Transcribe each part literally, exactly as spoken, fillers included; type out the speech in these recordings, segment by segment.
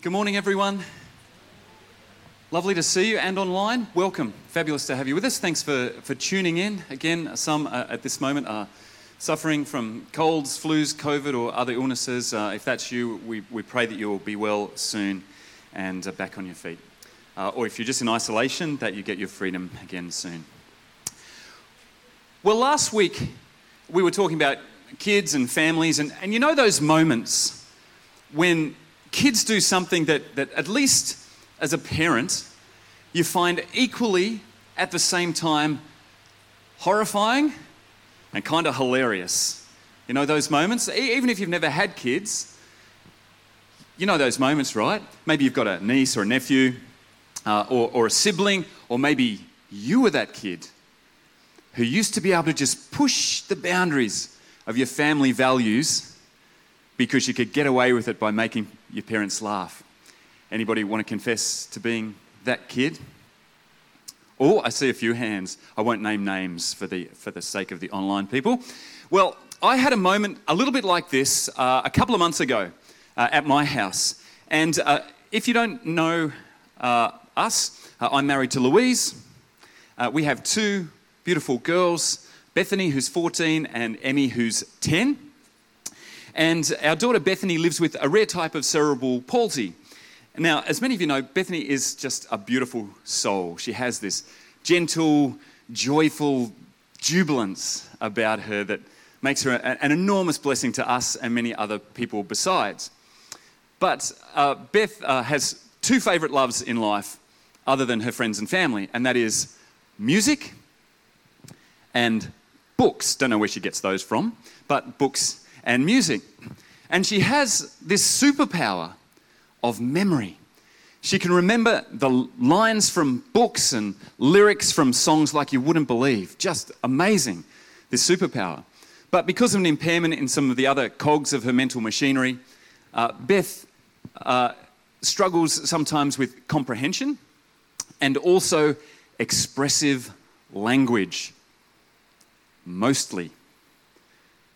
Good morning, everyone. Lovely to see you, and online. Welcome. Fabulous to have you with us. Thanks for, for tuning in. Again, some uh, at this moment are suffering from colds, flus, COVID, or other illnesses. Uh, if that's you, we, we pray that you'll be well soon and uh, back on your feet. Uh, or if you're just in isolation, that you get your freedom again soon. Well, last week, we were talking about kids and families, and, and you know those moments when kids do something that, that, at least as a parent, you find equally at the same time horrifying and kind of hilarious. You know those moments? E- even if you've never had kids, you know those moments, right? Maybe you've got a niece or a nephew uh, or, or a sibling, or maybe you were that kid who used to be able to just push the boundaries of your family values because you could get away with it by making your parents laugh. Anybody want to confess to being that kid? Oh, I see a few hands. I won't name names for the for the sake of the online people. Well, I had a moment a little bit like this uh, a couple of months ago uh, at my house. And uh, if you don't know uh, us, uh, I'm married to Louise. Uh, we have two beautiful girls, Bethany, who's fourteen, and Emmy, who's ten. And our daughter Bethany lives with a rare type of cerebral palsy. Now, as many of you know, Bethany is just a beautiful soul. She has this gentle, joyful jubilance about her that makes her an enormous blessing to us and many other people besides. But uh, Beth uh, has two favourite loves in life other than her friends and family, and that is music and books. Don't know where she gets those from, but books and music. And she has this superpower of memory. She can remember the lines from books and lyrics from songs like you wouldn't believe. Just amazing, this superpower. But because of an impairment in some of the other cogs of her mental machinery, uh, Beth uh, struggles sometimes with comprehension and also expressive language. Mostly.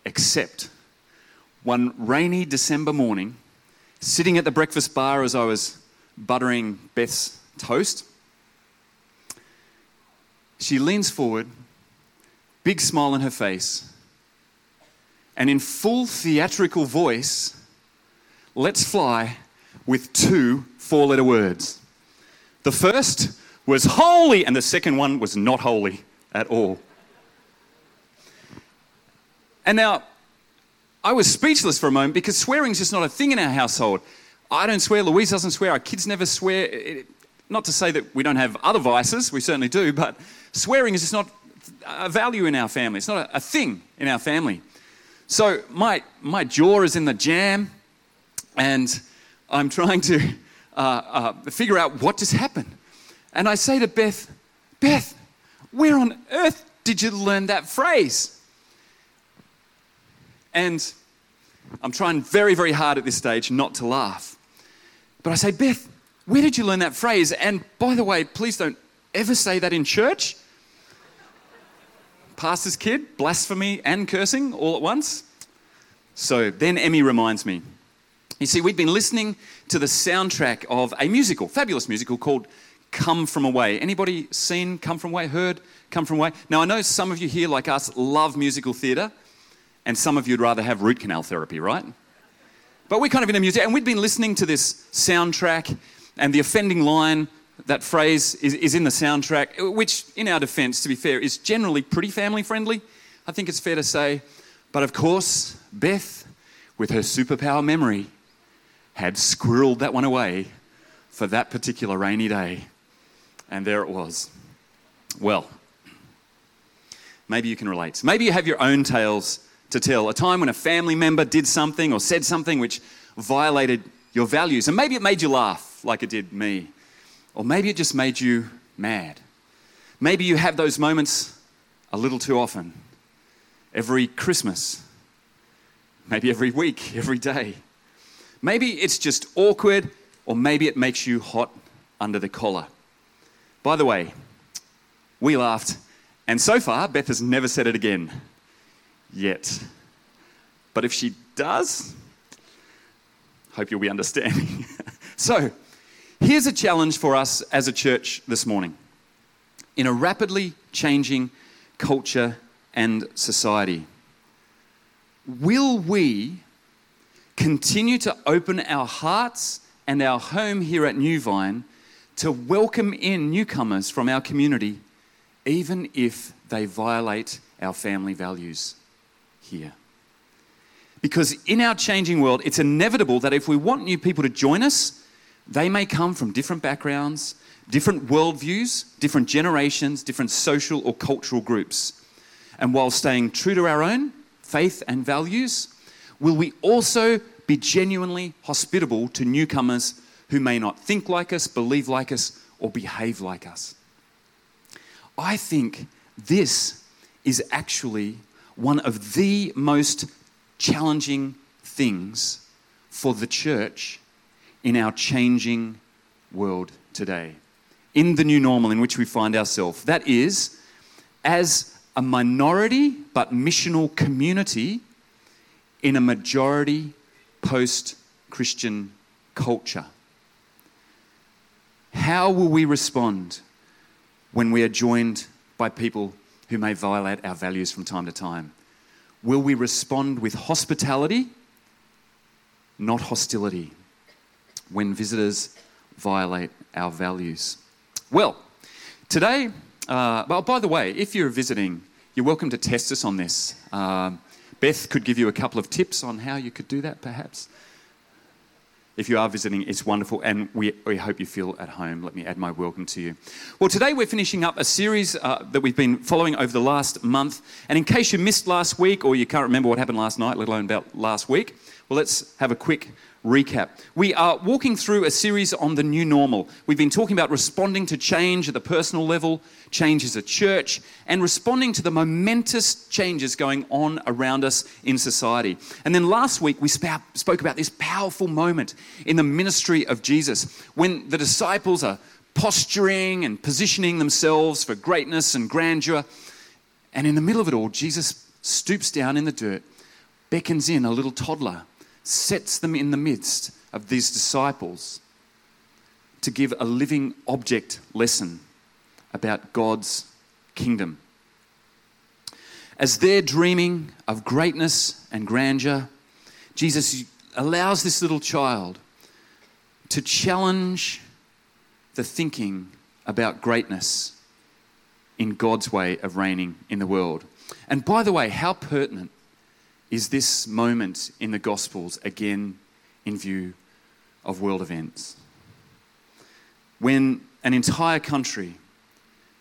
Except one rainy December morning, sitting at the breakfast bar as I was buttering Beth's toast, she leans forward, big smile on her face, and in full theatrical voice, lets fly with two four-letter words. The first was holy, and the second one was not holy at all. And now, I was speechless for a moment because swearing's just not a thing in our household. I don't swear, Louise doesn't swear, our kids never swear. It, not to say that we don't have other vices, we certainly do, but swearing is just not a value in our family. It's not a, a thing in our family. So my my jaw is in the jam and I'm trying to uh, uh, figure out what just happened. And I say to Beth, Beth, where on earth did you learn that phrase? And I'm trying very, very hard at this stage not to laugh. But I say, Beth, where did you learn that phrase? And by the way, please don't ever say that in church. Pastor's kid, blasphemy and cursing all at once. So then Emmy reminds me. You see, we'd been listening to the soundtrack of a musical, fabulous musical called Come From Away. Anybody seen Come From Away, heard Come From Away? Now, I know some of you here, like us, love musical theatre. And some of you would rather have root canal therapy, right? But we're kind of in a music, and we'd been listening to this soundtrack, and the offending line, that phrase, is, is in the soundtrack, which, in our defence, to be fair, is generally pretty family-friendly, I think it's fair to say. But of course, Beth, with her superpower memory, had squirreled that one away for that particular rainy day. And there it was. Well, maybe you can relate. Maybe you have your own tales to tell, a time when a family member did something or said something which violated your values. And maybe it made you laugh like it did me. Or maybe it just made you mad. Maybe you have those moments a little too often. Every Christmas. Maybe every week, every day. Maybe it's just awkward, or maybe it makes you hot under the collar. By the way, we laughed, and so far Beth has never said it again. Yet. But if she does, hope you'll be understanding. So here's a challenge for us as a church this morning. In a rapidly changing culture and society, will we continue to open our hearts and our home here at New Vine to welcome in newcomers from our community, even if they violate our family values here? Because in our changing world, it's inevitable that if we want new people to join us, they may come from different backgrounds, different worldviews, different generations, different social or cultural groups. And while staying true to our own faith and values, will we also be genuinely hospitable to newcomers who may not think like us, believe like us, or behave like us? I think this is actually one of the most challenging things for the church in our changing world today, in the new normal in which we find ourselves. That is, as a minority but missional community in a majority post-Christian culture. How will we respond when we are joined by people who may violate our values from time to time? Will we respond with hospitality, not hostility, when visitors violate our values? Well, today, uh, well, by the way, if you're visiting, you're welcome to test us on this. Um, Beth could give you a couple of tips on how you could do that, perhaps. If you are visiting, it's wonderful, and we, we hope you feel at home. Let me add my welcome to you. Well, today we're finishing up a series uh, that we've been following over the last month. And in case you missed last week or you can't remember what happened last night, let alone about last week, well, let's have a quick recap. We are walking through a series on the new normal. We've been talking about responding to change at the personal level, change as a church, and responding to the momentous changes going on around us in society. And then last week we sp- spoke about this powerful moment in the ministry of Jesus when the disciples are posturing and positioning themselves for greatness and grandeur. And in the middle of it all, Jesus stoops down in the dirt, beckons in a little toddler, sets them in the midst of these disciples to give a living object lesson about God's kingdom. As they're dreaming of greatness and grandeur, Jesus allows this little child to challenge the thinking about greatness in God's way of reigning in the world. And by the way, how pertinent is this moment in the Gospels, again, in view of world events? When an entire country,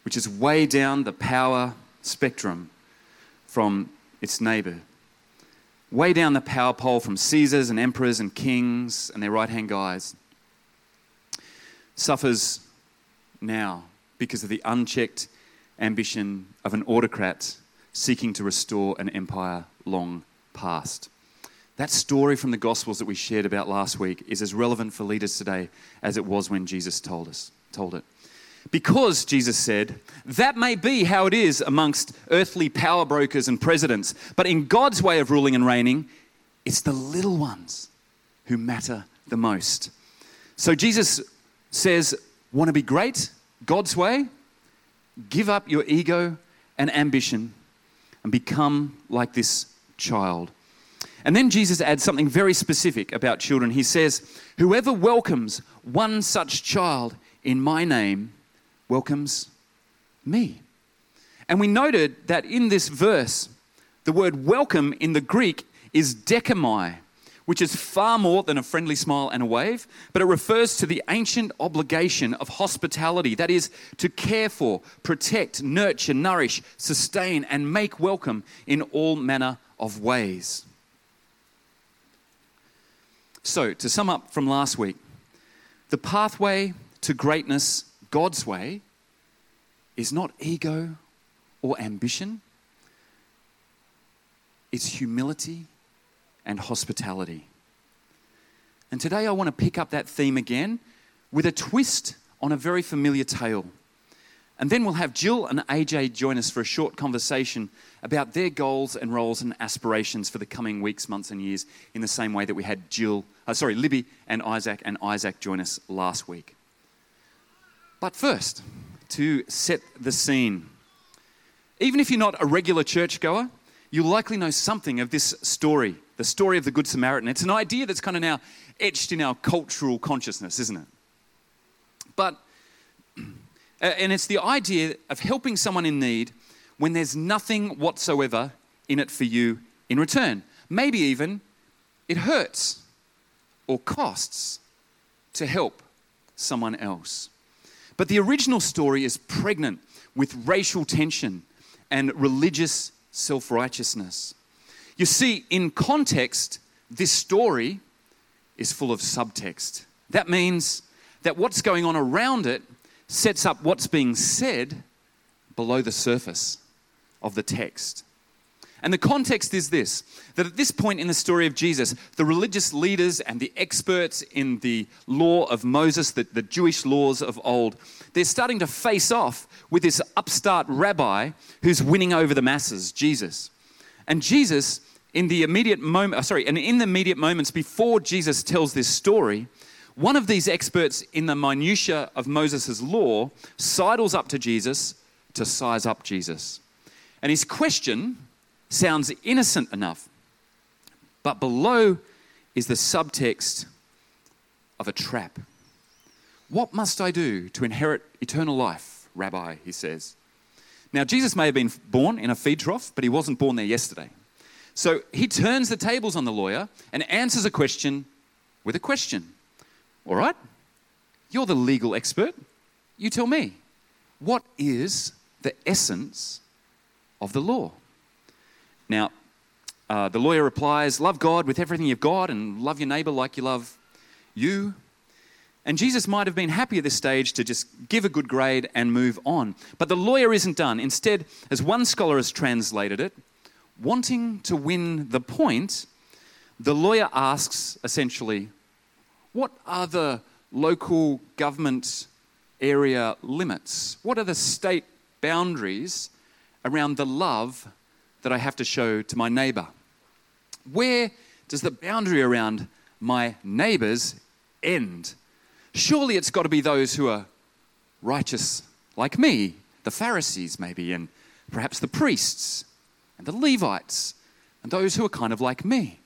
which is way down the power spectrum from its neighbour, way down the power pole from Caesars and emperors and kings and their right-hand guys, suffers now because of the unchecked ambition of an autocrat seeking to restore an empire long past. That story from the Gospels that we shared about last week is as relevant for leaders today as it was when Jesus told us, told it. Because Jesus said, that may be how it is amongst earthly power brokers and presidents, but in God's way of ruling and reigning, it's the little ones who matter the most. So Jesus says, want to be great God's way? Give up your ego and ambition and become like this child. And then Jesus adds something very specific about children. He says, whoever welcomes one such child in my name welcomes me. And we noted that in this verse, the word welcome in the Greek is dekamai, which is far more than a friendly smile and a wave, but it refers to the ancient obligation of hospitality, that is, to care for, protect, nurture, nourish, sustain, and make welcome in all manner of ways. So, to sum up from last week, the pathway to greatness, God's way, is not ego or ambition. It's humility and hospitality. And today I want to pick up that theme again with a twist on a very familiar tale. And then we'll have Jill and A J join us for a short conversation about their goals and roles and aspirations for the coming weeks, months and years, in the same way that we had Jill, uh, sorry, Libby and Isaac and Isaac join us last week. But first, to set the scene. Even if you're not a regular churchgoer, you'll likely know something of this story, the story of the Good Samaritan. It's an idea that's kind of now etched in our cultural consciousness, isn't it? But... And it's the idea of helping someone in need when there's nothing whatsoever in it for you in return. Maybe even it hurts or costs to help someone else. But the original story is pregnant with racial tension and religious self-righteousness. You see, in context, this story is full of subtext. That means that what's going on around it sets up what's being said below the surface of the text. And the context is this, that at this point in the story of Jesus, the religious leaders and the experts in the law of Moses, the, the Jewish laws of old, they're starting to face off with this upstart rabbi who's winning over the masses, Jesus. And Jesus, in the immediate moment, sorry, and in the immediate moments before Jesus tells this story, one of these experts in the minutiae of Moses' law sidles up to Jesus to size up Jesus. And his question sounds innocent enough, but below is the subtext of a trap. "What must I do to inherit eternal life, Rabbi?" he says. Now, Jesus may have been born in a feed trough, but he wasn't born there yesterday. So he turns the tables on the lawyer and answers a question with a question. "All right, you're the legal expert. You tell me, what is the essence of the law?" Now, uh, the lawyer replies, "Love God with everything you've got and love your neighbor like you love you." And Jesus might have been happy at this stage to just give a good grade and move on. But the lawyer isn't done. Instead, as one scholar has translated it, wanting to win the point, the lawyer asks essentially, "What are the local government area limits? What are the state boundaries around the love that I have to show to my neighbour? Where does the boundary around my neighbours end? Surely it's got to be those who are righteous like me, the Pharisees maybe, and perhaps the priests and the Levites and those who are kind of like me.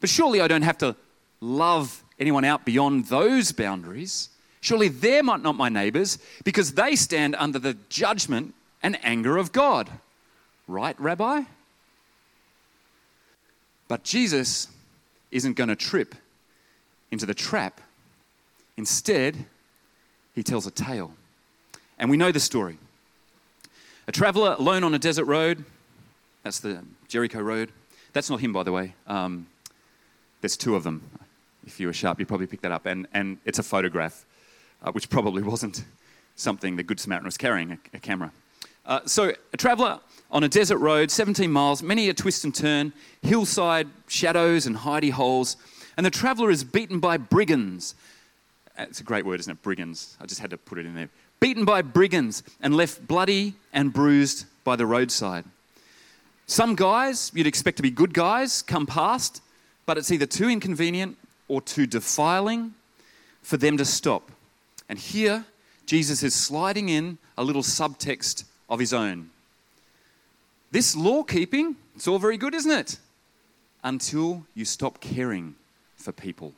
But surely I don't have to love anyone out beyond those boundaries. Surely they're not my neighbours because they stand under the judgment and anger of God. Right, Rabbi?" But Jesus isn't going to trip into the trap. Instead, he tells a tale. And we know the story. A traveller alone on a desert road. That's the Jericho Road. That's not him, by the way. Um, there's two of them. If you were sharp, you'd probably pick that up. And and it's a photograph, uh, which probably wasn't something the Good Samaritan was carrying, a, a camera. Uh, so a traveller on a desert road, seventeen miles, many a twist and turn, hillside shadows and hidey holes. And the traveller is beaten by brigands. It's a great word, isn't it? Brigands. I just had to put it in there. Beaten by brigands and left bloody and bruised by the roadside. Some guys you'd expect to be good guys come past, but it's either too inconvenient or too defiling for them to stop. And here, Jesus is sliding in a little subtext of his own. This law keeping, it's all very good, isn't it? Until you stop caring for people,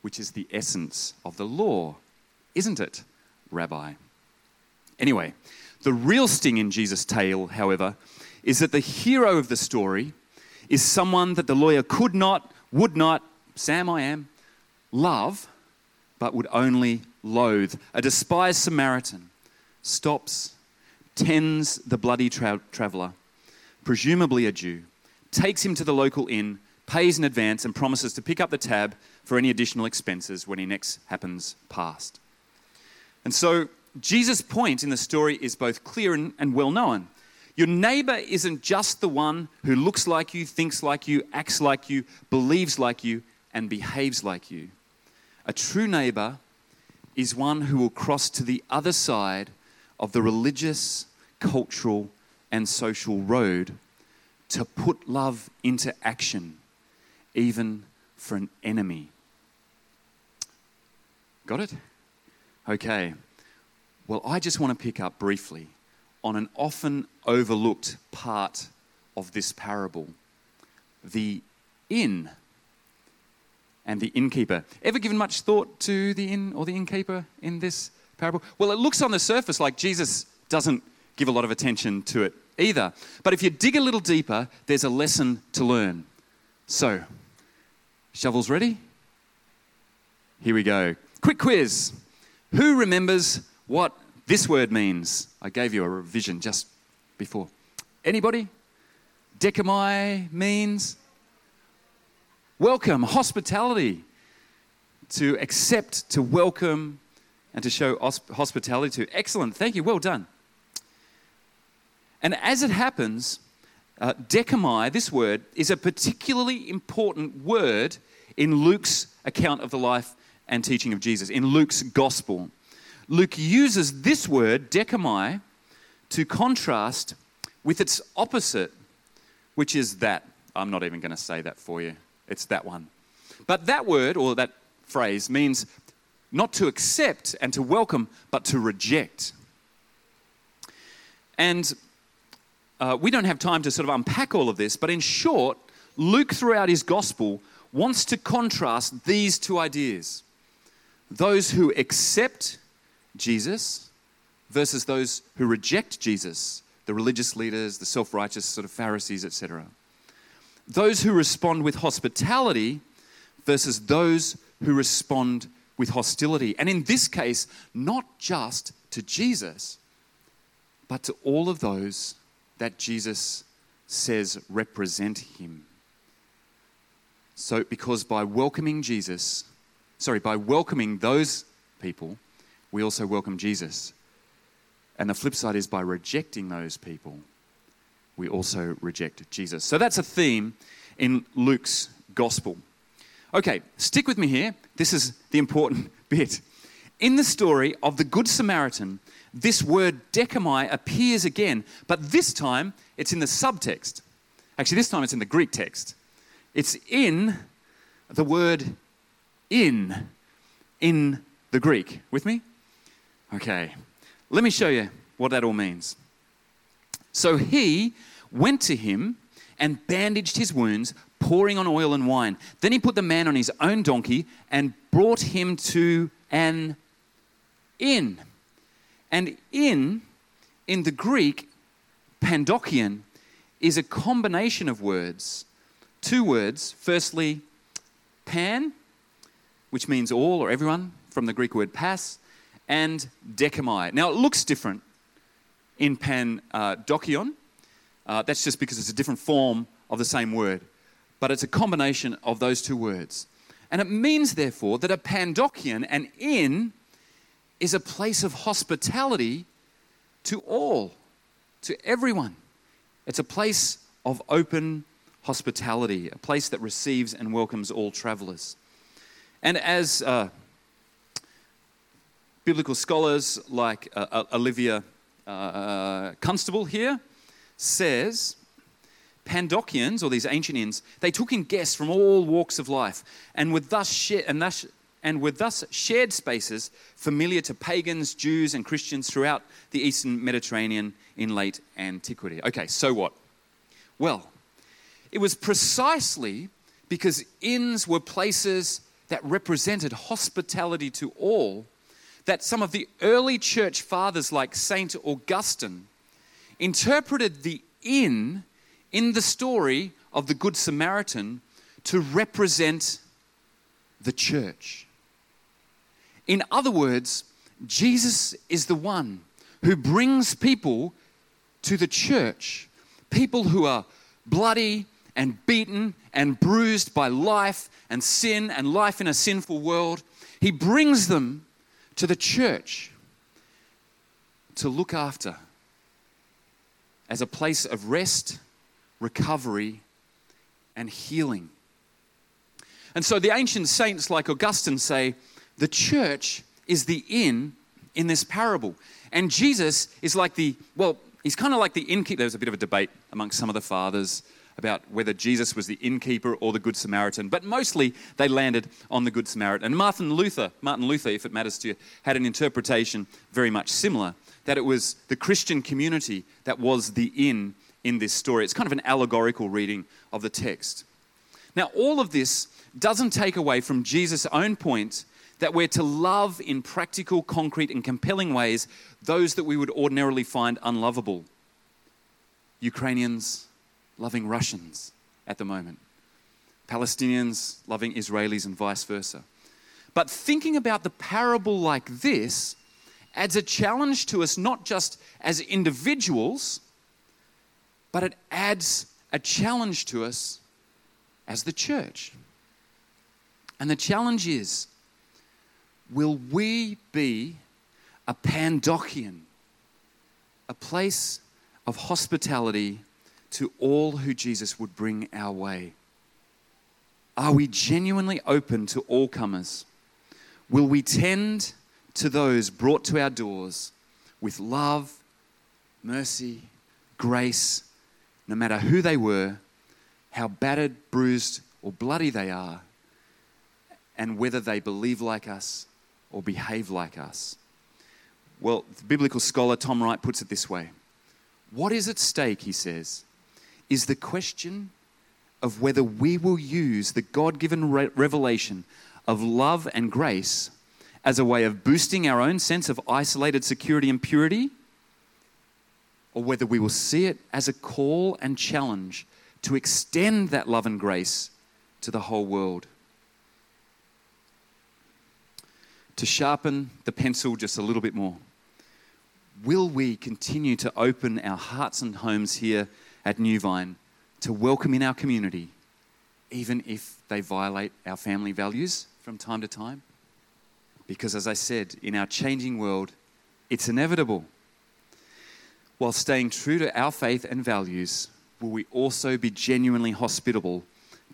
which is the essence of the law, isn't it, Rabbi? Anyway, the real sting in Jesus' tale, however, is that the hero of the story is someone that the lawyer could not, would not, Sam I am, love, but would only loathe. A despised Samaritan stops, tends the bloody tra- traveller, presumably a Jew, takes him to the local inn, pays in advance and promises to pick up the tab for any additional expenses when he next happens past. And so Jesus' point in the story is both clear and, and well known. Your neighbour isn't just the one who looks like you, thinks like you, acts like you, believes like you, and behaves like you. A true neighbour is one who will cross to the other side of the religious, cultural, and social road to put love into action, even for an enemy. Got it? Okay. Well, I just want to pick up briefly on an often overlooked part of this parable, the inn and the innkeeper. Ever given much thought to the inn or the innkeeper in this parable? Well, it looks on the surface like Jesus doesn't give a lot of attention to it either. But if you dig a little deeper, there's a lesson to learn. So, shovels ready? Here we go. Quick quiz. Who remembers what this word means? I gave you a revision just before. Anybody? Decamai means welcome, hospitality. To accept, to welcome, and to show osp- hospitality to. Excellent. Thank you. Well done. And as it happens, uh, decamai, this word, is a particularly important word in Luke's account of the life and teaching of Jesus, in Luke's gospel. Luke uses this word, decamai, to contrast with its opposite, which is that. I'm not even going to say that for you. It's that one. But that word, or that phrase, means not to accept and to welcome, but to reject. And uh, we don't have time to sort of unpack all of this, but in short, Luke throughout his gospel wants to contrast these two ideas. Those who accept Jesus versus those who reject Jesus, the religious leaders, the self-righteous sort of Pharisees, et cetera. Those who respond with hospitality versus those who respond with hostility. And in this case, not just to Jesus, but to all of those that Jesus says represent him. So because by welcoming Jesus, sorry, by welcoming those people, we also welcome Jesus. And the flip side is by rejecting those people, we also reject Jesus. So that's a theme in Luke's gospel. Okay, stick with me here. This is the important bit. In the story of the Good Samaritan, this word decamai appears again, but this time it's in the subtext. Actually, this time it's in the Greek text. It's in the word in, in the Greek. With me? Okay, let me show you what that all means. So he went to him and bandaged his wounds, pouring on oil and wine. Then he put the man on his own donkey and brought him to an inn. And inn, in the Greek, pandokion, is a combination of words. Two words. Firstly, pan, which means all or everyone, from the Greek word pas, and decamai. Now, it looks different in pandokion. Uh, that's just because it's a different form of the same word. But it's a combination of those two words. And it means, therefore, that a pandokion, an inn, is a place of hospitality to all, to everyone. It's a place of open hospitality, a place that receives and welcomes all travelers. And as uh, biblical scholars like uh, uh, Olivia uh, Constable here says, pandokions, or these ancient inns, they took in guests from all walks of life and were thus shared, and thus, and were thus shared spaces familiar to pagans, Jews, and Christians throughout the Eastern Mediterranean in late antiquity. Okay, so what? Well, it was precisely because inns were places that represented hospitality to all that some of the early church fathers like Saint Augustine interpreted the inn in the story of the Good Samaritan to represent the church. In other words, Jesus is the one who brings people to the church, people who are bloody and beaten and bruised by life and sin and life in a sinful world. He brings them to the church to look after as a place of rest, recovery, and healing. And so the ancient saints like Augustine say, the church is the inn in this parable. And Jesus is like the, well, he's kind of like the innkeeper. There was a bit of a debate amongst some of the fathers about whether Jesus was the innkeeper or the Good Samaritan, but mostly they landed on the Good Samaritan. And Martin Luther, Martin Luther, if it matters to you, had an interpretation very much similar, that it was the Christian community that was the inn in this story. It's kind of an allegorical reading of the text. Now, all of this doesn't take away from Jesus' own point that we're to love in practical, concrete, and compelling ways those that we would ordinarily find unlovable. Ukrainians loving Russians at the moment. Palestinians loving Israelis and vice versa. But thinking about the parable like this adds a challenge to us, not just as individuals, but it adds a challenge to us as the church. And the challenge is, will we be a Pandokian, a place of hospitality to all who Jesus would bring our way? Are we genuinely open to all comers? Will we tend to those brought to our doors with love, mercy, grace, no matter who they were, how battered, bruised, or bloody they are, and whether they believe like us or behave like us? Well, the biblical scholar Tom Wright puts it this way. What is at stake, he says, is the question of whether we will use the God-given re- revelation of love and grace as a way of boosting our own sense of isolated security and purity, or whether we will see it as a call and challenge to extend that love and grace to the whole world. To sharpen the pencil just a little bit more, will we continue to open our hearts and homes here at New Vine to welcome in our community, even if they violate our family values from time to time? Because as I said, in our changing world, it's inevitable. While staying true to our faith and values, will we also be genuinely hospitable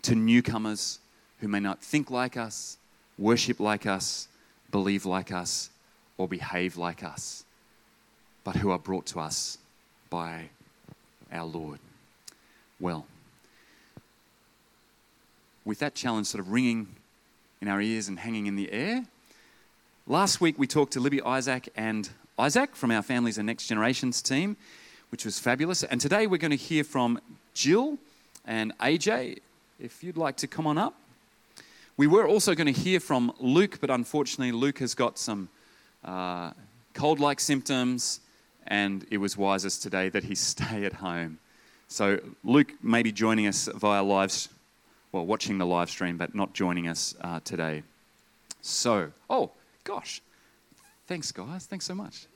to newcomers who may not think like us, worship like us, believe like us, or behave like us, but who are brought to us by our Lord? Well, with that challenge sort of ringing in our ears and hanging in the air, last week we talked to Libby, Isaac, and Isaac from our Families and Next Generations team, which was fabulous. And today we're going to hear from Jill and A J, if you'd like to come on up. We were also going to hear from Luke, but unfortunately Luke has got some uh, cold-like symptoms, and it was wisest today that he stay at home. So Luke may be joining us via live, well, watching the live stream, but not joining us uh, today. So, oh, gosh. Thanks, guys. Thanks so much.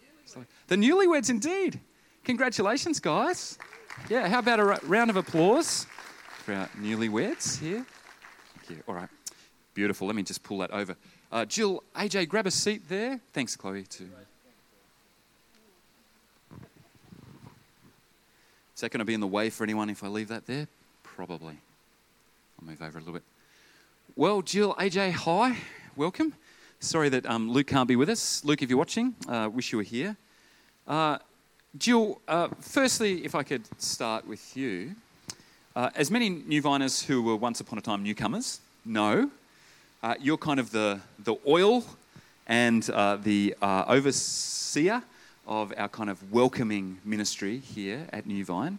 The newlyweds, indeed. Congratulations, guys. Yeah, how about a round of applause for our newlyweds here? Thank you. All right. Beautiful. Let me just pull that over. Uh, Jill, A J, grab a seat there. Thanks, Chloe, too. Is that going to be in the way for anyone if I leave that there? Probably. I'll move over a little bit. Well, Jill, A J, hi. Welcome. Sorry that um, Luke can't be with us. Luke, if you're watching, uh, wish you were here. Uh, Jill, uh, firstly, if I could start with you. Uh, as many New Viners who were once upon a time newcomers know, uh, you're kind of the, the oil and uh, the uh, overseer of our kind of welcoming ministry here at New Vine.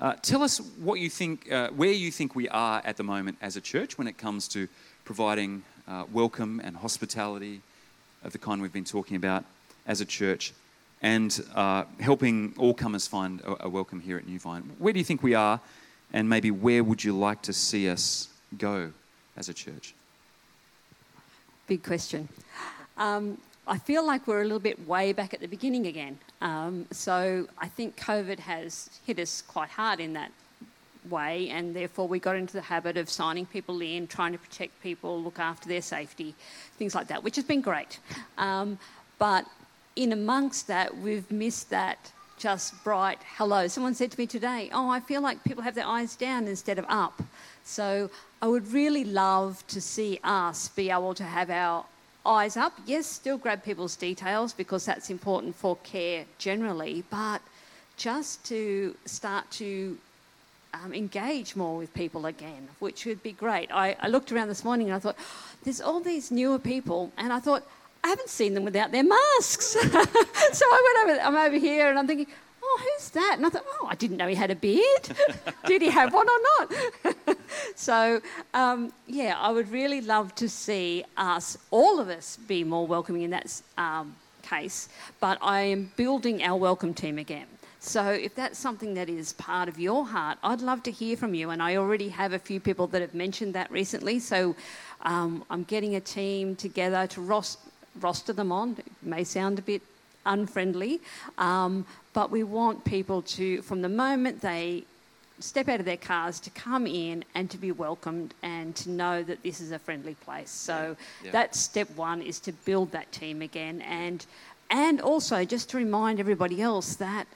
Uh, tell us what you think, uh, where you think we are at the moment as a church when it comes to providing uh, welcome and hospitality of the kind we've been talking about as a church, and uh, helping all comers find a welcome here at New Vine. Where do you think we are, and maybe where would you like to see us go as a church? Big question. Um, I feel like we're a little bit way back at the beginning again. Um, so I think COVID has hit us quite hard in that way, and therefore we got into the habit of signing people in, trying to protect people, look after their safety, things like that, which has been great. Um, but in amongst that, we've missed that just bright hello. Someone said to me today, oh, I feel like people have their eyes down instead of up. So I would really love to see us be able to have our eyes up. Yes, still grab people's details because that's important for care generally, but just to start to um, engage more with people again, which would be great. I, I looked around this morning and I thought, oh, there's all these newer people, and I thought, I haven't seen them without their masks. So I went over, I'm over here and I'm thinking, oh, who's that? And I thought, oh, I didn't know he had a beard. Did he have one or not? So, um, yeah, I would really love to see us, all of us, be more welcoming in that um, case. But I am building our welcome team again. So if that's something that is part of your heart, I'd love to hear from you. And I already have a few people that have mentioned that recently. So um, I'm getting a team together to ros- roster them on. It may sound a bit unfriendly, um, but we want people to, from the moment they step out of their cars, to come in and to be welcomed and to know that this is a friendly place. So yeah. Yeah. That's step one, is to build that team again. And and also just to remind everybody else that,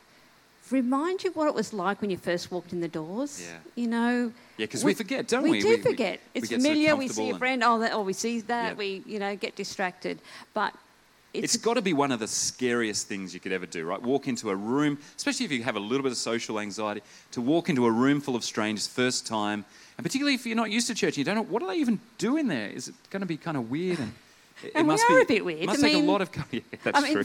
remind you what it was like when you first walked in the doors. Yeah. You know. Yeah, because we, we forget, don't we? We do we, forget. We, it's we familiar, so we see a friend, oh, that, oh, we see that, yeah. we, you know, get distracted. But It's, it's got to be one of the scariest things you could ever do, right? Walk into a room, especially if you have a little bit of social anxiety, to walk into a room full of strangers first time, and particularly if you're not used to church and you don't know, what do they even do in there? Is it going to be kind of weird? And, it, and it must we are be, a bit weird. It must I take mean, a lot of... Yeah, that's I mean, true.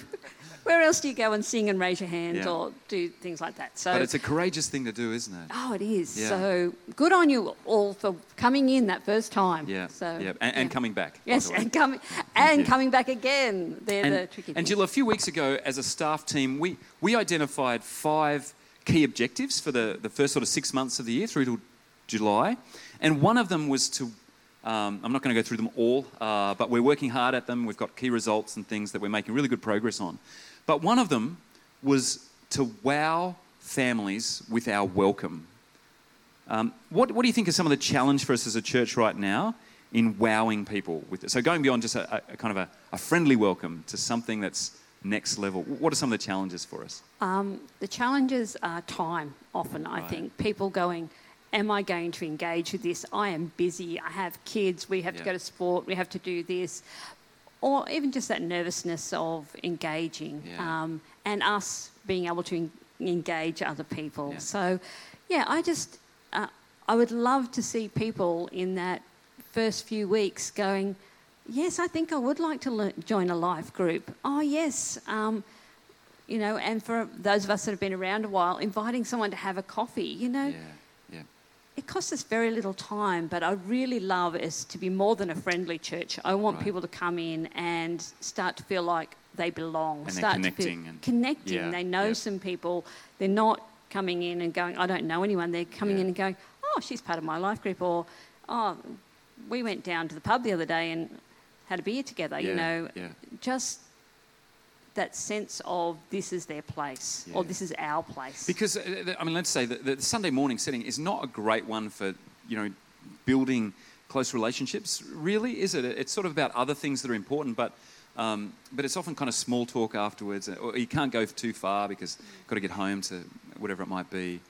Where else do you go and sing and raise your hand yeah. or do things like that? So, but it's a courageous thing to do, isn't it? Oh, it is. Yeah. So good on you all for coming in that first time. Yeah, so, yeah. And, yeah. and coming back. Yes, and, com- and yeah. coming back again. They're and, the tricky things. And Jill, a few weeks ago as a staff team, we, we identified five key objectives for the, the first sort of six months of the year through to July. And one of them was to... Um, I'm not going to go through them all, uh, but we're working hard at them. We've got key results and things that we're making really good progress on. But one of them was to wow families with our welcome. Um, what, what do you think is some of the challenge for us as a church right now in wowing people with it? So going beyond just a, a kind of a, a friendly welcome to something that's next level. What are some of the challenges for us? Um, the challenges are time often, right. I think. People going... Am I going to engage with this? I am busy. I have kids. We have yeah. to go to sport. We have to do this. Or even just that nervousness of engaging yeah. um, and us being able to en- engage other people. Yeah. So, yeah, I just, uh, I would love to see people in that first few weeks going, yes, I think I would like to le- join a life group. Oh, yes. Um, you know, and for those of us that have been around a while, inviting someone to have a coffee, you know. Yeah. It costs us very little time, but I really love us to be more than a friendly church. I want right. people to come in and start to feel like they belong. And start they're connecting. To feel, and, connecting. Yeah, they know yeah. some people. They're not coming in and going, I don't know anyone. They're coming yeah. in and going, oh, she's part of my life group. Or, oh, we went down to the pub the other day and had a beer together. Yeah, you know, yeah. just... that sense of this is their place yeah. or this is our place. Because, I mean, let's say that the Sunday morning setting is not a great one for, you know, building close relationships, really, is it? It's sort of about other things that are important, but um, but it's often kind of small talk afterwards. Or you can't go too far because you've got to get home to whatever it might be.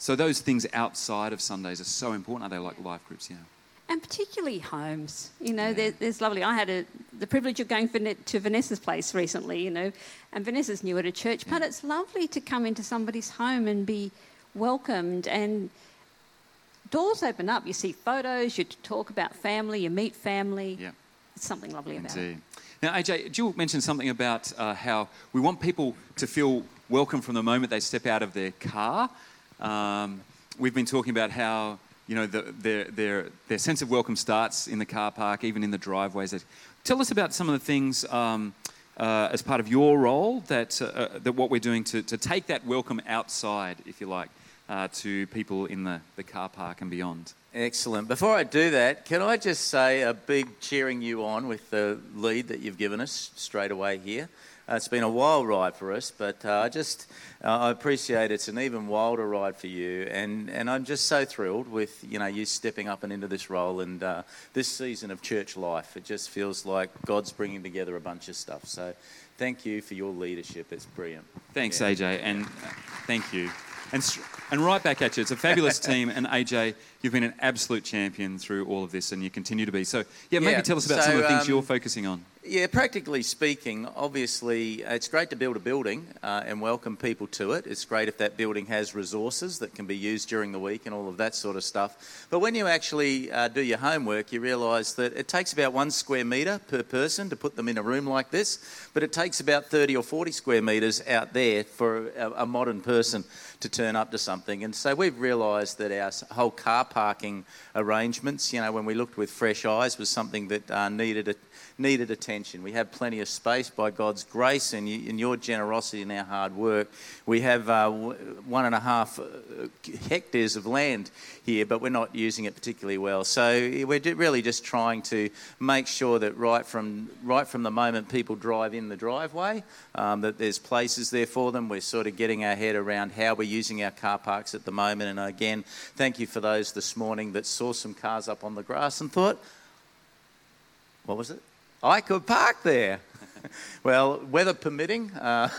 So those things outside of Sundays are so important, are they, like life groups, yeah? And particularly homes, you know, yeah. there, there's lovely. I had a, the privilege of going for, to Vanessa's place recently, you know, and Vanessa's new at a church, yeah. but it's lovely to come into somebody's home and be welcomed. And doors open up. You see photos. You talk about family. You meet family. Yeah, it's something lovely Indeed. About it. Now, A J, Jill mentioned something about uh, how we want people to feel welcome from the moment they step out of their car. Um, we've been talking about how. You know, the, their their their sense of welcome starts in the car park, even in the driveways. Tell us about some of the things um, uh, as part of your role that uh, that what we're doing to, to take that welcome outside, if you like, uh, to people in the, the car park and beyond. Excellent. Before I do that, can I just say a big cheering you on with the lead that you've given us straight away here. Uh, it's been a wild ride for us, but I uh, just uh, I appreciate it's an even wilder ride for you, and, and I'm just so thrilled with you know you stepping up and into this role and uh, this season of church life. It just feels like God's bringing together a bunch of stuff. So, thank you for your leadership. It's brilliant. Thanks, yeah. A J, and uh, thank you, and and right back at you. It's a fabulous team, and A J, you've been an absolute champion through all of this, and you continue to be. So, yeah, maybe yeah. tell us about so, some of the things um, you're focusing on. Yeah, practically speaking, obviously, it's great to build a building uh, and welcome people to it. It's great if that building has resources that can be used during the week and all of that sort of stuff. But when you actually uh, do your homework, you realise that it takes about one square metre per person to put them in a room like this, but it takes about thirty or forty square metres out there for a, a modern person to turn up to something. And so we've realised that our whole car parking arrangements, you know, when we looked with fresh eyes, was something that uh, needed a needed attention. We have plenty of space by God's grace and in your generosity and our hard work. We have uh, one and a half hectares of land here, but we're not using it particularly well. So we're really just trying to make sure that right from right from the moment people drive in the driveway, um, that there's places there for them. We're sort of getting our head around how we're using our car parks at the moment. And again, thank you for those this morning that saw some cars up on the grass and thought, what was it? I could park there. Well, weather permitting, uh,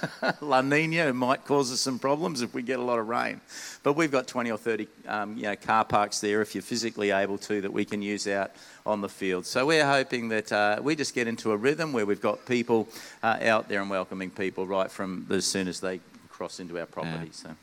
La Nina might cause us some problems if we get a lot of rain. But we've got twenty or thirty um, you know, car parks there, if you're physically able to, that we can use out on the field. So we're hoping that uh, we just get into a rhythm where we've got people uh, out there and welcoming people right from as soon as they cross into our property. Yeah.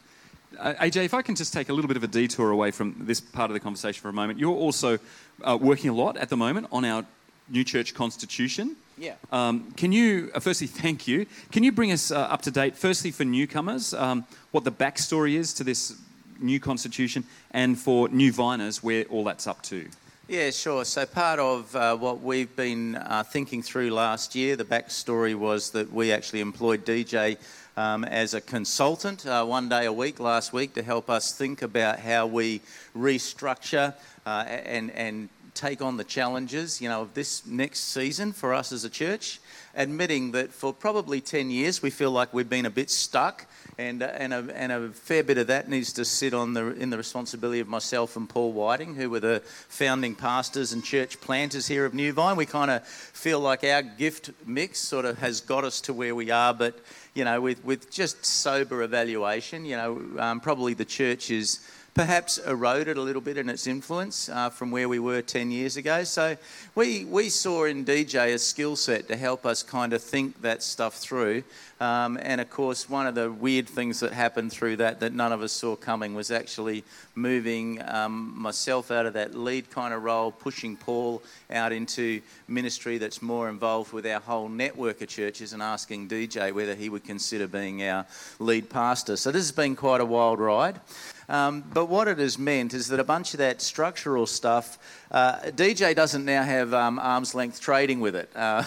So. Uh, A J, if I can just take a little bit of a detour away from this part of the conversation for a moment. You're also uh, working a lot at the moment on our New Church Constitution. Yeah. Um, can you, uh, firstly, thank you. Can you bring us uh, up to date, firstly, for newcomers, um, what the backstory is to this new constitution, and for New Viners, where all that's up to? Yeah, sure. So part of uh, what we've been uh, thinking through last year, the backstory was that we actually employed D J Um, as a consultant uh, one day a week last week to help us think about how we restructure uh, and and take on the challenges, you know, of this next season for us as a church, admitting that for probably ten years we feel like we've been a bit stuck, and uh, and, a, and a fair bit of that needs to sit on the in the responsibility of myself and Paul Whiting, who were the founding pastors and church planters here of New Vine. We kind of feel like our gift mix sort of has got us to where we are, but you know, with, with just sober evaluation, you know, um, probably the church is perhaps eroded a little bit in its influence uh, from where we were ten years ago. So we we saw in D J a skill set to help us kind of think that stuff through. Um, and of course, one of the weird things that happened through that that none of us saw coming was actually moving um, myself out of that lead kind of role, pushing Paul out into ministry that's more involved with our whole network of churches, and asking D J whether he would consider being our lead pastor. So this has been quite a wild ride. Um, but what it has meant is that a bunch of that structural stuff, uh, D J doesn't now have um, arm's length trading with it uh,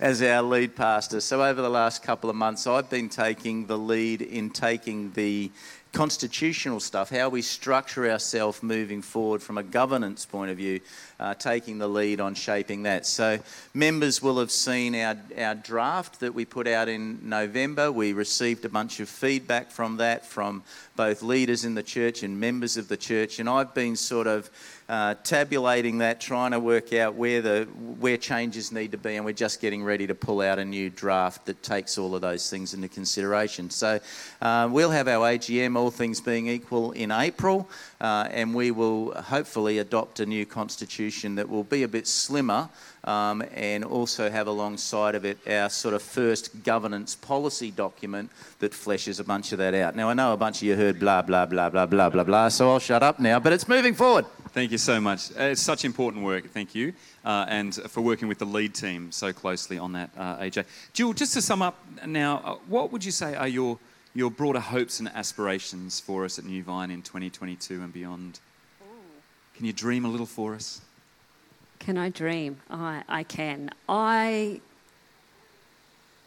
as our lead pastor. So over the last couple of months, I've been taking the lead in taking the constitutional stuff, how we structure ourselves moving forward from a governance point of view, uh, taking the lead on shaping that. So members will have seen our, our draft that we put out in November. We received a bunch of feedback from that, from both leaders in the church and members of the church, and I've been sort of uh, tabulating that, trying to work out where the where changes need to be, and we're just getting ready to pull out a new draft that takes all of those things into consideration. So uh, we'll have our A G M, all things being equal, in April, uh, and we will hopefully adopt a new constitution that will be a bit slimmer, um, and also have alongside of it our sort of first governance policy document that fleshes a bunch of that out. Now, I know a bunch of you heard blah, blah, blah, blah, blah, blah, blah, so I'll shut up now, but it's moving forward. Thank you so much. It's such important work, thank you, uh, and for working with the lead team so closely on that, uh, A J. Jill, just to sum up now, uh, what would you say are your your broader hopes and aspirations for us at New Vine in twenty twenty-two and beyond? Ooh. Can you dream a little for us? Can I dream? I, I can. I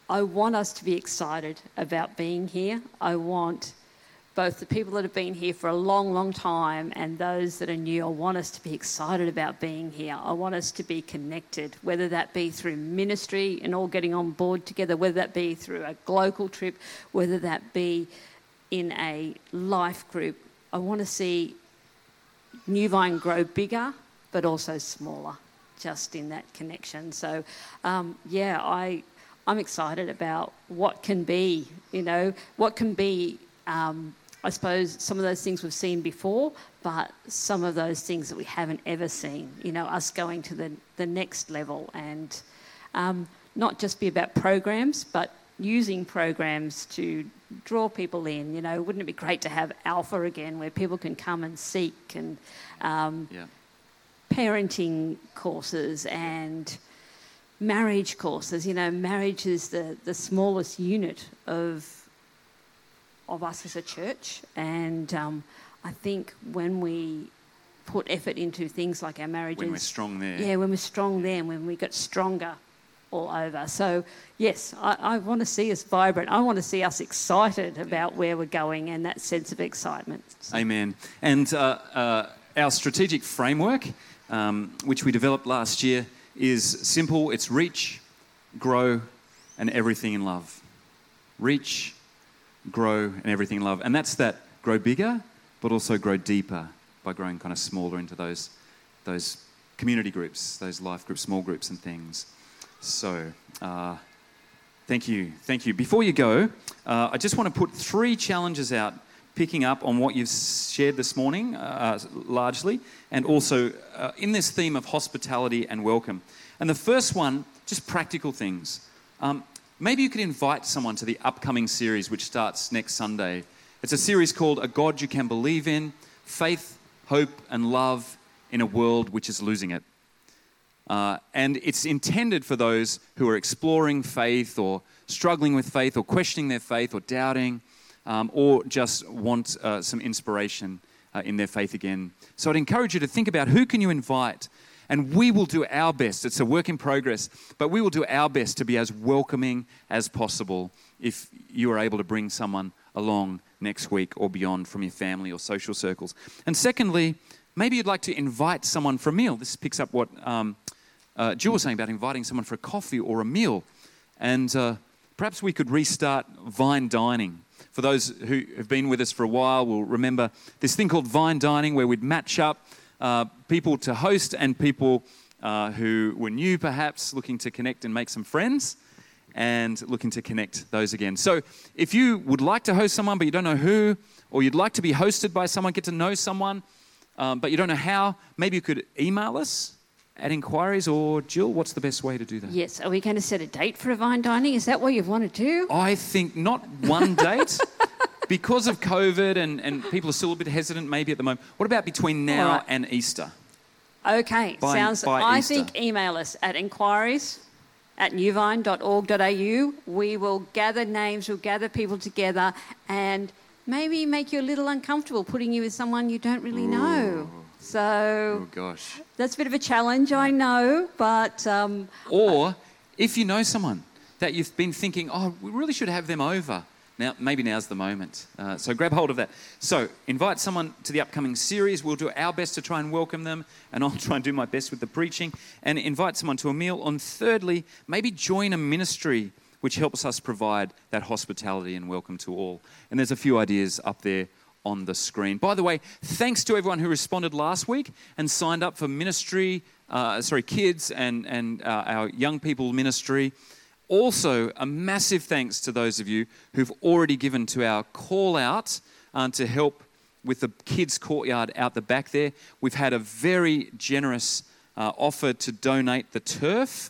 I want us to be excited about being here. I want both the people that have been here for a long, long time and those that are new. I want us to be excited about being here. I want us to be connected, whether that be through ministry and all getting on board together, whether that be through a local trip, whether that be in a life group. I want to see New Vine grow bigger, but also smaller, just in that connection. So, um, yeah, I, I'm excited about what can be, you know, what can be. Um, I suppose some of those things we've seen before, but some of those things that we haven't ever seen, you know, us going to the, the next level and um, not just be about programs, but using programs to draw people in. You know, wouldn't it be great to have Alpha again, where people can come and seek, and um, yeah. parenting courses and marriage courses. You know, marriage is the, the smallest unit of of us as a church, and um, I think when we put effort into things like our marriages, when we're strong there, yeah, when we're strong there, and when we get stronger all over. So yes, I, I want to see us vibrant. I want to see us excited about where we're going and that sense of excitement. So. Amen. And uh, uh, our strategic framework, um, which we developed last year, is simple. It's reach, grow, and everything in love. Reach, grow, and everything in love. And that's that grow bigger, but also grow deeper by growing kind of smaller into those those community groups, those life groups, small groups and things. So, uh, thank you, thank you. Before you go, uh, I just want to put three challenges out, picking up on what you've shared this morning, uh, largely, and also uh, in this theme of hospitality and welcome. And the first one, just practical things. Um, maybe you could invite someone to the upcoming series, which starts next Sunday. It's a series called A God You Can Believe In, Faith, Hope, and Love in a World Which Is Losing It. Uh, and it's intended for those who are exploring faith or struggling with faith or questioning their faith or doubting um, or just want uh, some inspiration uh, in their faith again. So I'd encourage you to think about who can you invite, and we will do our best. It's a work in progress, but we will do our best to be as welcoming as possible if you are able to bring someone along next week or beyond from your family or social circles. And secondly, maybe you'd like to invite someone for a meal. This picks up what um, uh, Jill was saying about inviting someone for a coffee or a meal. And uh, perhaps we could restart Vine Dining. For those who have been with us for a while will remember this thing called Vine Dining, where we'd match up uh, people to host and people uh, who were new, perhaps, looking to connect and make some friends and looking to connect those again. So if you would like to host someone but you don't know who, or you'd like to be hosted by someone, get to know someone, Um, but you don't know how, maybe you could email us at inquiries, or Jill, what's the best way to do that? Yes, are we going to set a date for a Vine Dining? Is that what you want to do? I think not one date. Because of COVID and, and people are still a bit hesitant maybe at the moment. What about between now right. and Easter? Okay, by, sounds... By I Easter. think email us at inquiries at newvine dot org dot a u. We will gather names, we'll gather people together, and maybe make you a little uncomfortable putting you with someone you don't really know. Ooh. So oh, gosh. That's a bit of a challenge, yeah. I know, but... Um, or I, if you know someone that you've been thinking, oh, we really should have them over. Now, maybe now's the moment. Uh, so grab hold of that. So invite someone to the upcoming series. We'll do our best to try and welcome them, and I'll try and do my best with the preaching, and invite someone to a meal. And thirdly, maybe join a ministry which helps us provide that hospitality and welcome to all. And there's a few ideas up there on the screen. By the way, thanks to everyone who responded last week and signed up for ministry, uh, sorry, kids and, and uh, our young people ministry. Also, a massive thanks to those of you who've already given to our call out um, to help with the kids' courtyard out the back there. We've had a very generous uh, offer to donate the turf,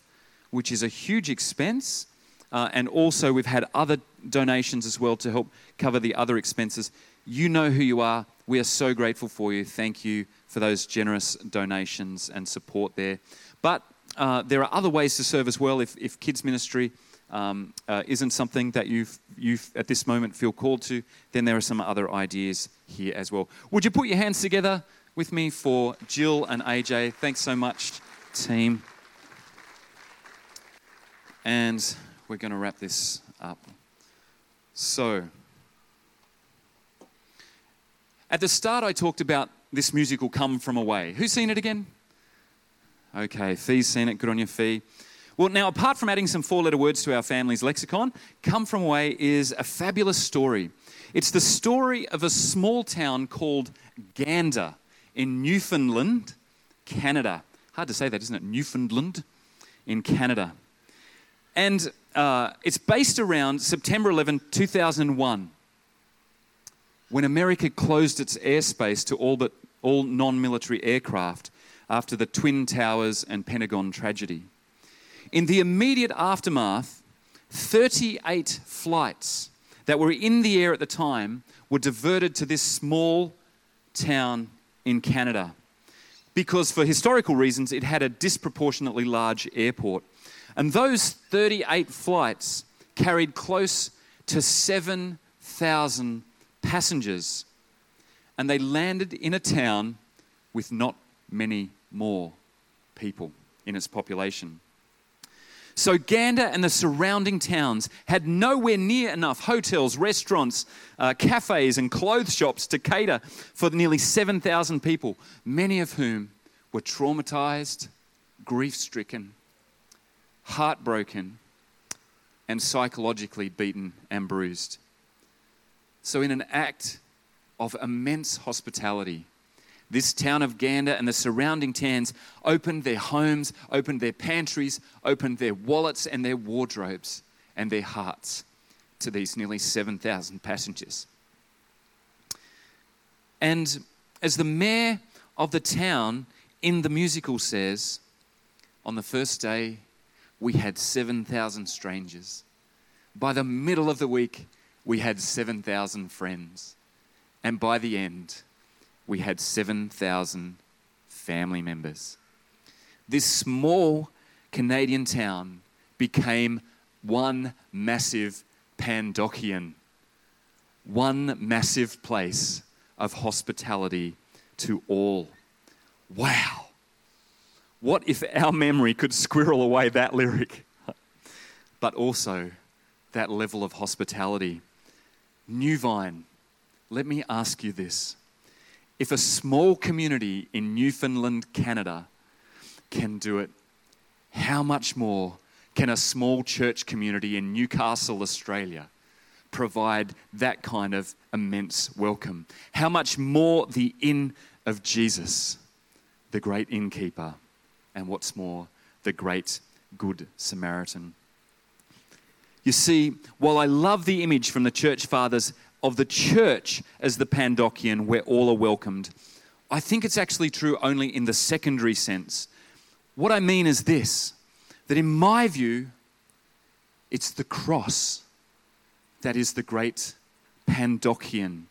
which is a huge expense. Uh, and also we've had other donations as well to help cover the other expenses. You know who you are. We are so grateful for you. Thank you for those generous donations and support there. But uh, there are other ways to serve as well if, if kids ministry um, uh, isn't something that you you at this moment feel called to, then there are some other ideas here as well. Would you put your hands together with me for Jill and A J? Thanks so much, team. And we're going to wrap this up. So, at the start I talked about this musical Come From Away. Who's seen it again? Okay, Fee's seen it. Good on you, Fee. Well, now, apart from adding some four-letter words to our family's lexicon, Come From Away is a fabulous story. It's the story of a small town called Gander in Newfoundland, Canada. Hard to say that, isn't it? Newfoundland in Canada. And uh, it's based around September eleventh, two thousand one, when America closed its airspace to all but all non-military aircraft after the Twin Towers and Pentagon tragedy. In the immediate aftermath, thirty-eight flights that were in the air at the time were diverted to this small town in Canada because for historical reasons it had a disproportionately large airport. And those thirty-eight flights carried close to seven thousand passengers, and they landed in a town with not many more people in its population. So Gander and the surrounding towns had nowhere near enough hotels, restaurants, uh, cafes and clothes shops to cater for nearly seven thousand people, many of whom were traumatized, grief-stricken, heartbroken, and psychologically beaten and bruised. So in an act of immense hospitality, this town of Gander and the surrounding towns opened their homes, opened their pantries, opened their wallets and their wardrobes and their hearts to these nearly seven thousand passengers. And as the mayor of the town in the musical says, on the first day, we had seven thousand strangers. By the middle of the week, we had seven thousand friends. And by the end, we had seven thousand family members. This small Canadian town became one massive Pandocean, one massive place of hospitality to all. Wow! What if our memory could squirrel away that lyric? But also that level of hospitality. New Vine, let me ask you this. If a small community in Newfoundland, Canada, can do it, how much more can a small church community in Newcastle, Australia, provide that kind of immense welcome? How much more the Inn of Jesus, the great innkeeper, and what's more, the great Good Samaritan. You see, while I love the image from the church fathers of the church as the Pandocean, where all are welcomed, I think it's actually true only in the secondary sense. What I mean is this, that in my view, it's the cross that is the great Pandocean,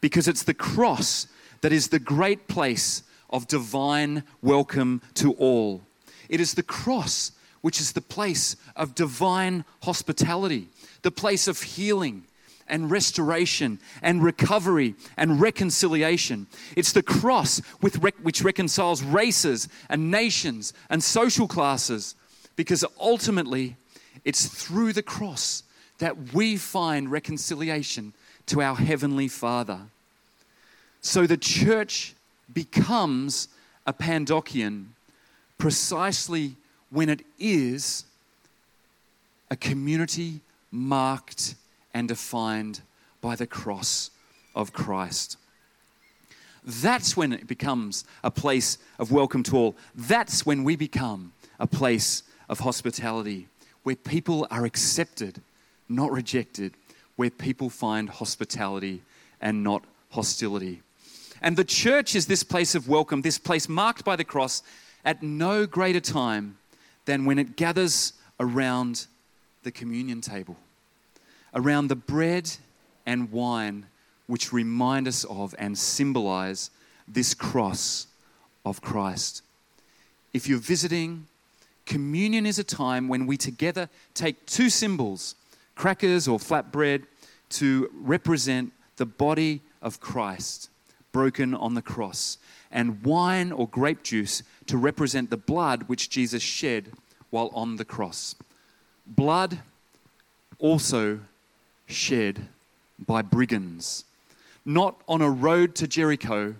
because it's the cross that is the great place of divine welcome to all. It is the cross which is the place of divine hospitality, the place of healing, and restoration, and recovery, and reconciliation. It's the cross with rec- which reconciles races, and nations, and social classes, because ultimately, it's through the cross that we find reconciliation to our Heavenly Father. So the church becomes a Pandocean precisely when it is a community marked and defined by the cross of Christ. That's when it becomes a place of welcome to all. That's when we become a place of hospitality, where people are accepted, not rejected, where people find hospitality and not hostility. And the church is this place of welcome, this place marked by the cross at no greater time than when it gathers around the communion table, around the bread and wine which remind us of and symbolize this cross of Christ. If you're visiting, communion is a time when we together take two symbols, crackers or flatbread, to represent the body of Christ broken on the cross, and wine or grape juice to represent the blood which Jesus shed while on the cross. Blood also shed by brigands, not on a road to Jericho,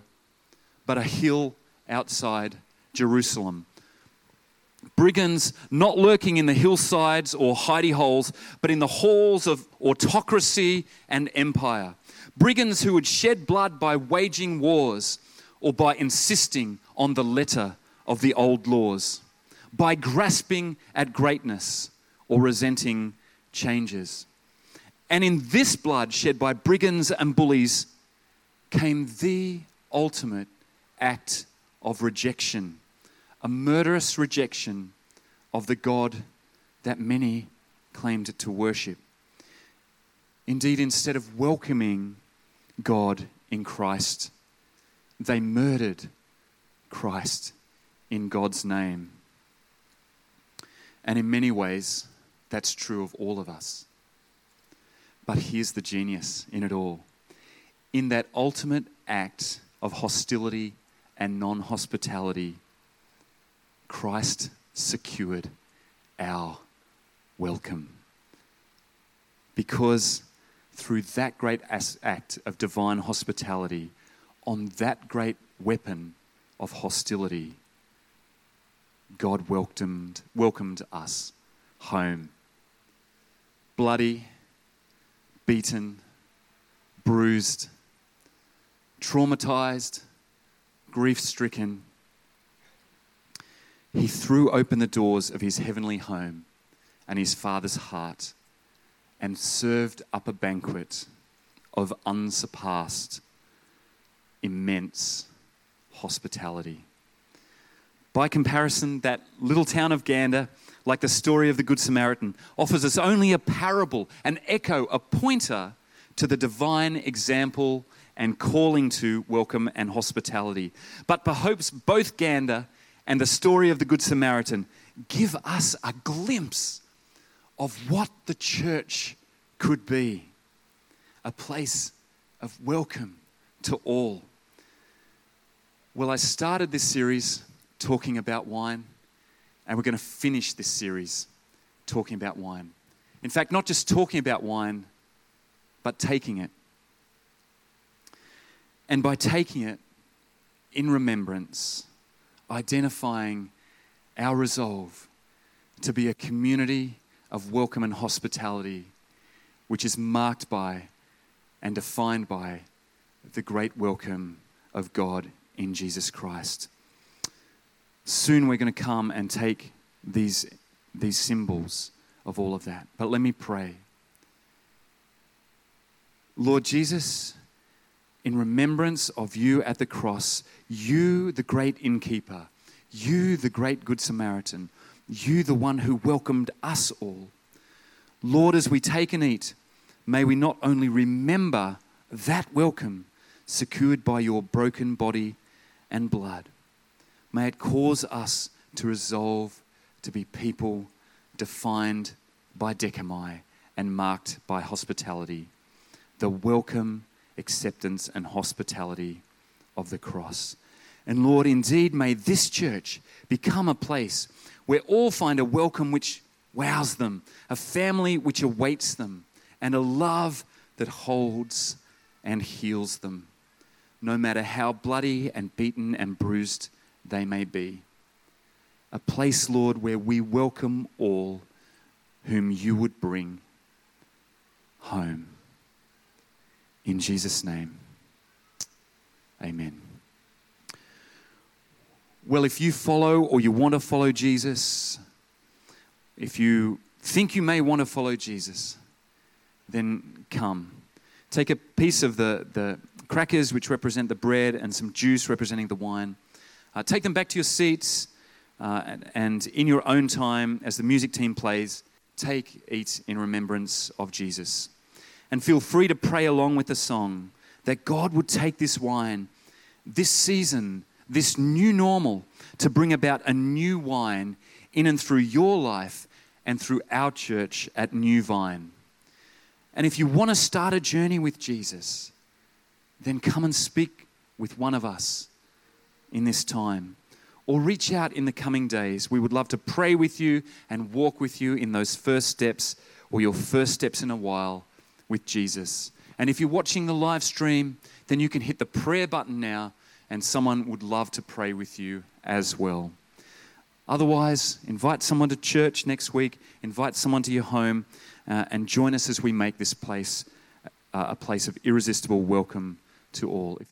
but a hill outside Jerusalem. Brigands not lurking in the hillsides or hidey holes, but in the halls of autocracy and empire. Brigands who would shed blood by waging wars or by insisting on the letter of the old laws, by grasping at greatness or resenting changes. And in this blood shed by brigands and bullies came the ultimate act of rejection, a murderous rejection of the God that many claimed to worship. Indeed, instead of welcoming God in Christ, they murdered Christ in God's name. And in many ways, that's true of all of us. But here's the genius in it all. In that ultimate act of hostility and non-hospitality, Christ secured our welcome. Because through that great act of divine hospitality, on that great weapon of hostility, God welcomed, welcomed us home. Bloody, beaten, bruised, traumatized, grief-stricken, he threw open the doors of his heavenly home and his Father's heart and served up a banquet of unsurpassed, immense hospitality. By comparison, that little town of Gander, like the story of the Good Samaritan, offers us only a parable, an echo, a pointer to the divine example and calling to welcome and hospitality. But perhaps both Gander and the story of the Good Samaritan give us a glimpse of what the church could be, a place of welcome to all. Well, I started this series talking about wine, and we're going to finish this series talking about wine. In fact, not just talking about wine, but taking it. And by taking it in remembrance, identifying our resolve to be a community of welcome and hospitality, which is marked by and defined by the great welcome of God in Jesus Christ. Soon we're going to come and take these, these symbols of all of that. But let me pray. Lord Jesus, in remembrance of you at the cross, you, the great innkeeper, you, the great Good Samaritan, you, the one who welcomed us all. Lord, as we take and eat, may we not only remember that welcome secured by your broken body and blood, may it cause us to resolve to be people defined by Decami and marked by hospitality, the welcome, acceptance, and hospitality of the cross. And Lord, indeed, may this church become a place where all find a welcome which wows them, a family which awaits them, and a love that holds and heals them, no matter how bloody and beaten and bruised they may be. A place, Lord, where we welcome all whom you would bring home. In Jesus' name, amen. Well, if you follow or you want to follow Jesus, if you think you may want to follow Jesus, then come. Take a piece of the, the crackers, which represent the bread, and some juice representing the wine. Uh, take them back to your seats, uh, and, and in your own time, as the music team plays, take, eat in remembrance of Jesus. And feel free to pray along with the song that God would take this wine, this season, this new normal, to bring about a new wine in and through your life and through our church at New Vine. And if you want to start a journey with Jesus, then come and speak with one of us in this time, or reach out in the coming days. We would love to pray with you and walk with you in those first steps, or your first steps in a while, with Jesus. And if you're watching the live stream, then you can hit the prayer button now, and someone would love to pray with you as well. Otherwise, invite someone to church next week, invite someone to your home, uh, and join us as we make this place uh, a place of irresistible welcome to all.